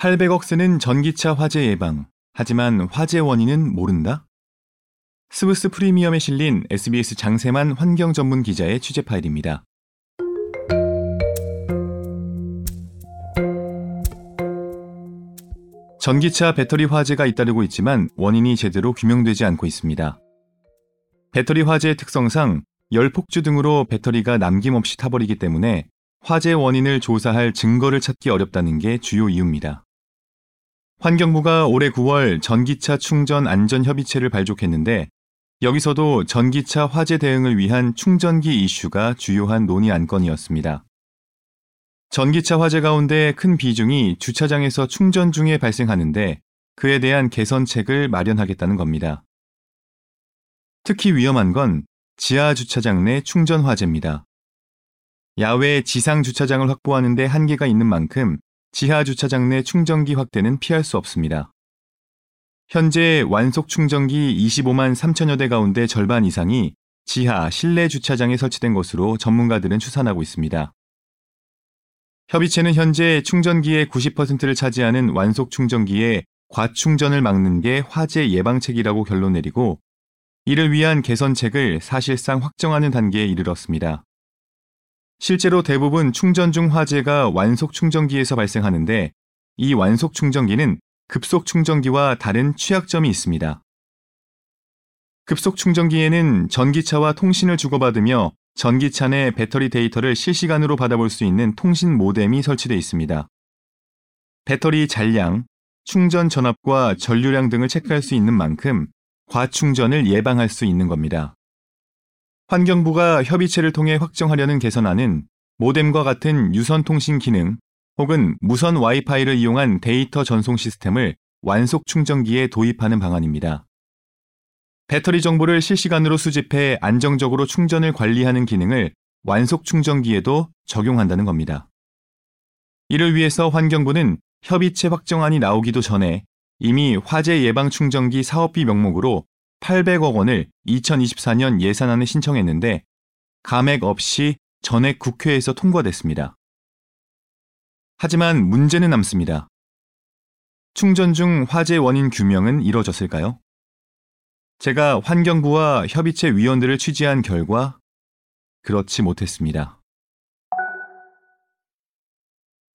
800억 쓰는 전기차 화재 예방, 하지만 화재 원인은 모른다? 스브스 프리미엄에 실린 SBS 장세만 환경 전문 기자의 취재 파일입니다. 전기차 배터리 화재가 잇따르고 있지만 원인이 제대로 규명되지 않고 있습니다. 배터리 화재의 특성상 열 폭주 등으로 배터리가 남김없이 타버리기 때문에 화재 원인을 조사할 증거를 찾기 어렵다는 게 주요 이유입니다. 환경부가 올해 9월 전기차 충전 안전협의체를 발족했는데 여기서도 전기차 화재 대응을 위한 충전기 이슈가 주요한 논의 안건이었습니다. 전기차 화재 가운데 큰 비중이 주차장에서 충전 중에 발생하는데 그에 대한 개선책을 마련하겠다는 겁니다. 특히 위험한 건 지하 주차장 내 충전 화재입니다. 야외 지상 주차장을 확보하는 데 한계가 있는 만큼 지하 주차장 내 충전기 확대는 피할 수 없습니다. 현재 완속 충전기 25만 3천여 대 가운데 절반 이상이 지하 실내 주차장에 설치된 것으로 전문가들은 추산하고 있습니다. 협의체는 현재 충전기의 90%를 차지하는 완속 충전기의 과충전을 막는 게 화재 예방책이라고 결론 내리고 이를 위한 개선책을 사실상 확정하는 단계에 이르렀습니다. 실제로 대부분 충전 중 화재가 완속 충전기에서 발생하는데 이 완속 충전기는 급속 충전기와 다른 취약점이 있습니다. 급속 충전기에는 전기차와 통신을 주고받으며 전기차 내 배터리 데이터를 실시간으로 받아볼 수 있는 통신 모뎀이 설치되어 있습니다. 배터리 잔량, 충전 전압과 전류량 등을 체크할 수 있는 만큼 과충전을 예방할 수 있는 겁니다. 환경부가 협의체를 통해 확정하려는 개선안은 모뎀과 같은 유선 통신 기능 혹은 무선 와이파이를 이용한 데이터 전송 시스템을 완속 충전기에 도입하는 방안입니다. 배터리 정보를 실시간으로 수집해 안정적으로 충전을 관리하는 기능을 완속 충전기에도 적용한다는 겁니다. 이를 위해서 환경부는 협의체 확정안이 나오기도 전에 이미 화재 예방 충전기 사업비 명목으로 800억 원을 2024년 예산안에 신청했는데 감액 없이 전액 국회에서 통과됐습니다. 하지만 문제는 남습니다. 충전 중 화재 원인 규명은 이뤄졌을까요? 제가 환경부와 협의체 위원들을 취재한 결과 그렇지 못했습니다.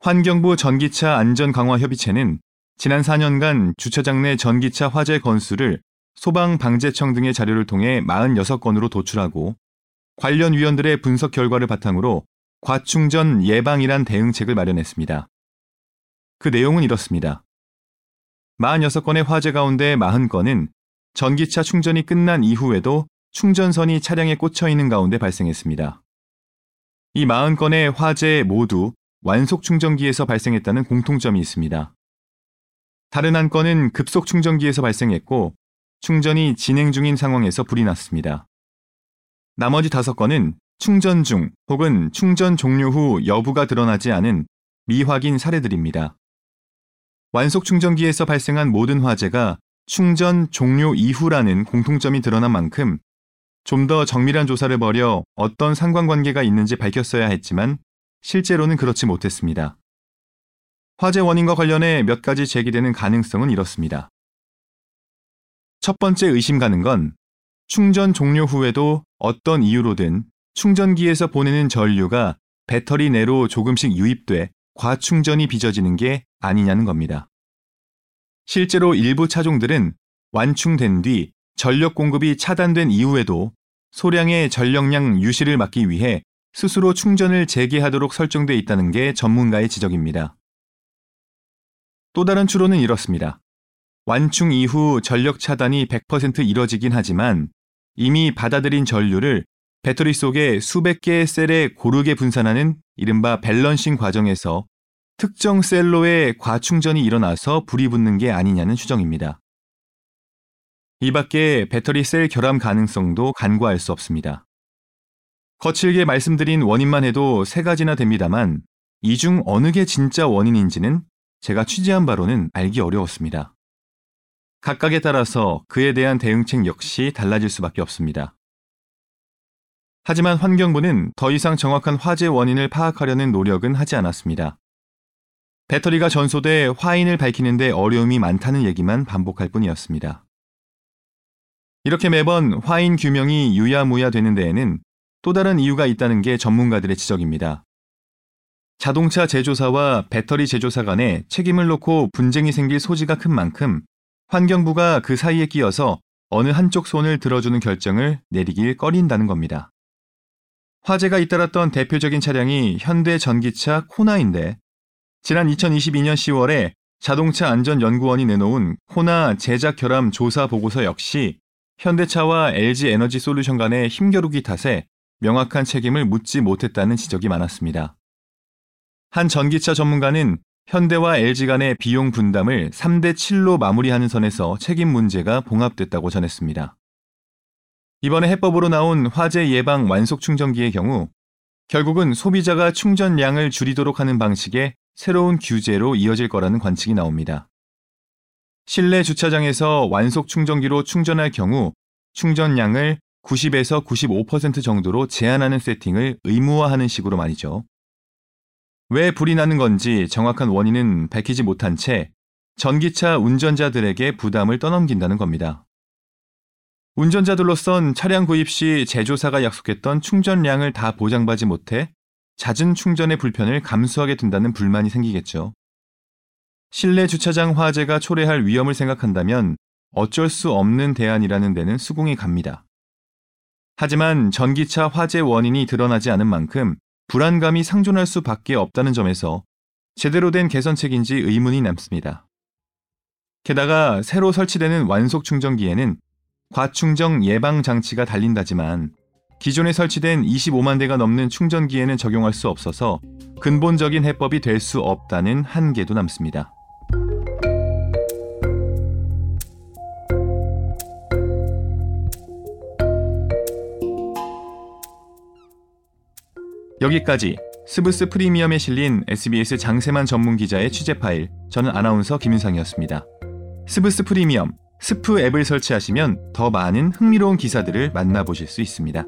환경부 전기차 안전 강화 협의체는 지난 4년간 주차장 내 전기차 화재 건수를 소방방재청 등의 자료를 통해 46건으로 도출하고 관련 위원들의 분석 결과를 바탕으로 과충전 예방이란 대응책을 마련했습니다. 그 내용은 이렇습니다. 46건의 화재 가운데 40건은 전기차 충전이 끝난 이후에도 충전선이 차량에 꽂혀 있는 가운데 발생했습니다. 이 40건의 화재 모두 완속 충전기에서 발생했다는 공통점이 있습니다. 다른 한 건은 급속 충전기에서 발생했고 충전이 진행 중인 상황에서 불이 났습니다. 나머지 5건은 충전 중 혹은 충전 종료 후 여부가 드러나지 않은 미확인 사례들입니다. 완속 충전기에서 발생한 모든 화재가 충전 종료 이후라는 공통점이 드러난 만큼 좀 더 정밀한 조사를 벌여 어떤 상관관계가 있는지 밝혔어야 했지만 실제로는 그렇지 못했습니다. 화재 원인과 관련해 몇 가지 제기되는 가능성은 이렇습니다. 첫 번째 의심 가는 건 충전 종료 후에도 어떤 이유로든 충전기에서 보내는 전류가 배터리 내로 조금씩 유입돼 과충전이 빚어지는 게 아니냐는 겁니다. 실제로 일부 차종들은 완충된 뒤 전력 공급이 차단된 이후에도 소량의 전력량 유실을 막기 위해 스스로 충전을 재개하도록 설정돼 있다는 게 전문가의 지적입니다. 또 다른 추론은 이렇습니다. 완충 이후 전력 차단이 100% 이뤄지긴 하지만 이미 받아들인 전류를 배터리 속에 수백 개의 셀에 고르게 분산하는 이른바 밸런싱 과정에서 특정 셀로의 과충전이 일어나서 불이 붙는 게 아니냐는 추정입니다. 이 밖에 배터리 셀 결함 가능성도 간과할 수 없습니다. 거칠게 말씀드린 원인만 해도 3가지나 됩니다만 이 중 어느 게 진짜 원인인지는 제가 취재한 바로는 알기 어려웠습니다. 각각에 따라서 그에 대한 대응책 역시 달라질 수밖에 없습니다. 하지만 환경부는 더 이상 정확한 화재 원인을 파악하려는 노력은 하지 않았습니다. 배터리가 전소돼 화인을 밝히는 데 어려움이 많다는 얘기만 반복할 뿐이었습니다. 이렇게 매번 화인 규명이 유야무야 되는 데에는 또 다른 이유가 있다는 게 전문가들의 지적입니다. 자동차 제조사와 배터리 제조사 간에 책임을 놓고 분쟁이 생길 소지가 큰 만큼 환경부가 그 사이에 끼어서 어느 한쪽 손을 들어주는 결정을 내리길 꺼린다는 겁니다. 화제가 잇따랐던 대표적인 차량이 현대전기차 코나인데 지난 2022년 10월에 자동차 안전연구원이 내놓은 코나 제작 결함 조사 보고서 역시 현대차와 LG에너지솔루션 간의 힘겨루기 탓에 명확한 책임을 묻지 못했다는 지적이 많았습니다. 한 전기차 전문가는 현대와 LG 간의 비용 분담을 3대7로 마무리하는 선에서 책임 문제가 봉합됐다고 전했습니다. 이번에 해법으로 나온 화재 예방 완속 충전기의 경우 결국은 소비자가 충전량을 줄이도록 하는 방식의 새로운 규제로 이어질 거라는 관측이 나옵니다. 실내 주차장에서 완속 충전기로 충전할 경우 충전량을 90에서 95% 정도로 제한하는 세팅을 의무화하는 식으로 말이죠. 왜 불이 나는 건지 정확한 원인은 밝히지 못한 채 전기차 운전자들에게 부담을 떠넘긴다는 겁니다. 운전자들로선 차량 구입 시 제조사가 약속했던 충전량을 다 보장받지 못해 잦은 충전의 불편을 감수하게 된다는 불만이 생기겠죠. 실내 주차장 화재가 초래할 위험을 생각한다면 어쩔 수 없는 대안이라는 데는 수긍이 갑니다. 하지만 전기차 화재 원인이 드러나지 않은 만큼 불안감이 상존할 수밖에 없다는 점에서 제대로 된 개선책인지 의문이 남습니다. 게다가 새로 설치되는 완속 충전기에는 과충전 예방 장치가 달린다지만 기존에 설치된 25만 대가 넘는 충전기에는 적용할 수 없어서 근본적인 해법이 될 수 없다는 한계도 남습니다. 여기까지 스브스 프리미엄에 실린 SBS 장세만 전문 기자의 취재 파일, 저는 아나운서 김윤상이었습니다. 스브스 프리미엄, 스프 앱을 설치하시면 더 많은 흥미로운 기사들을 만나보실 수 있습니다.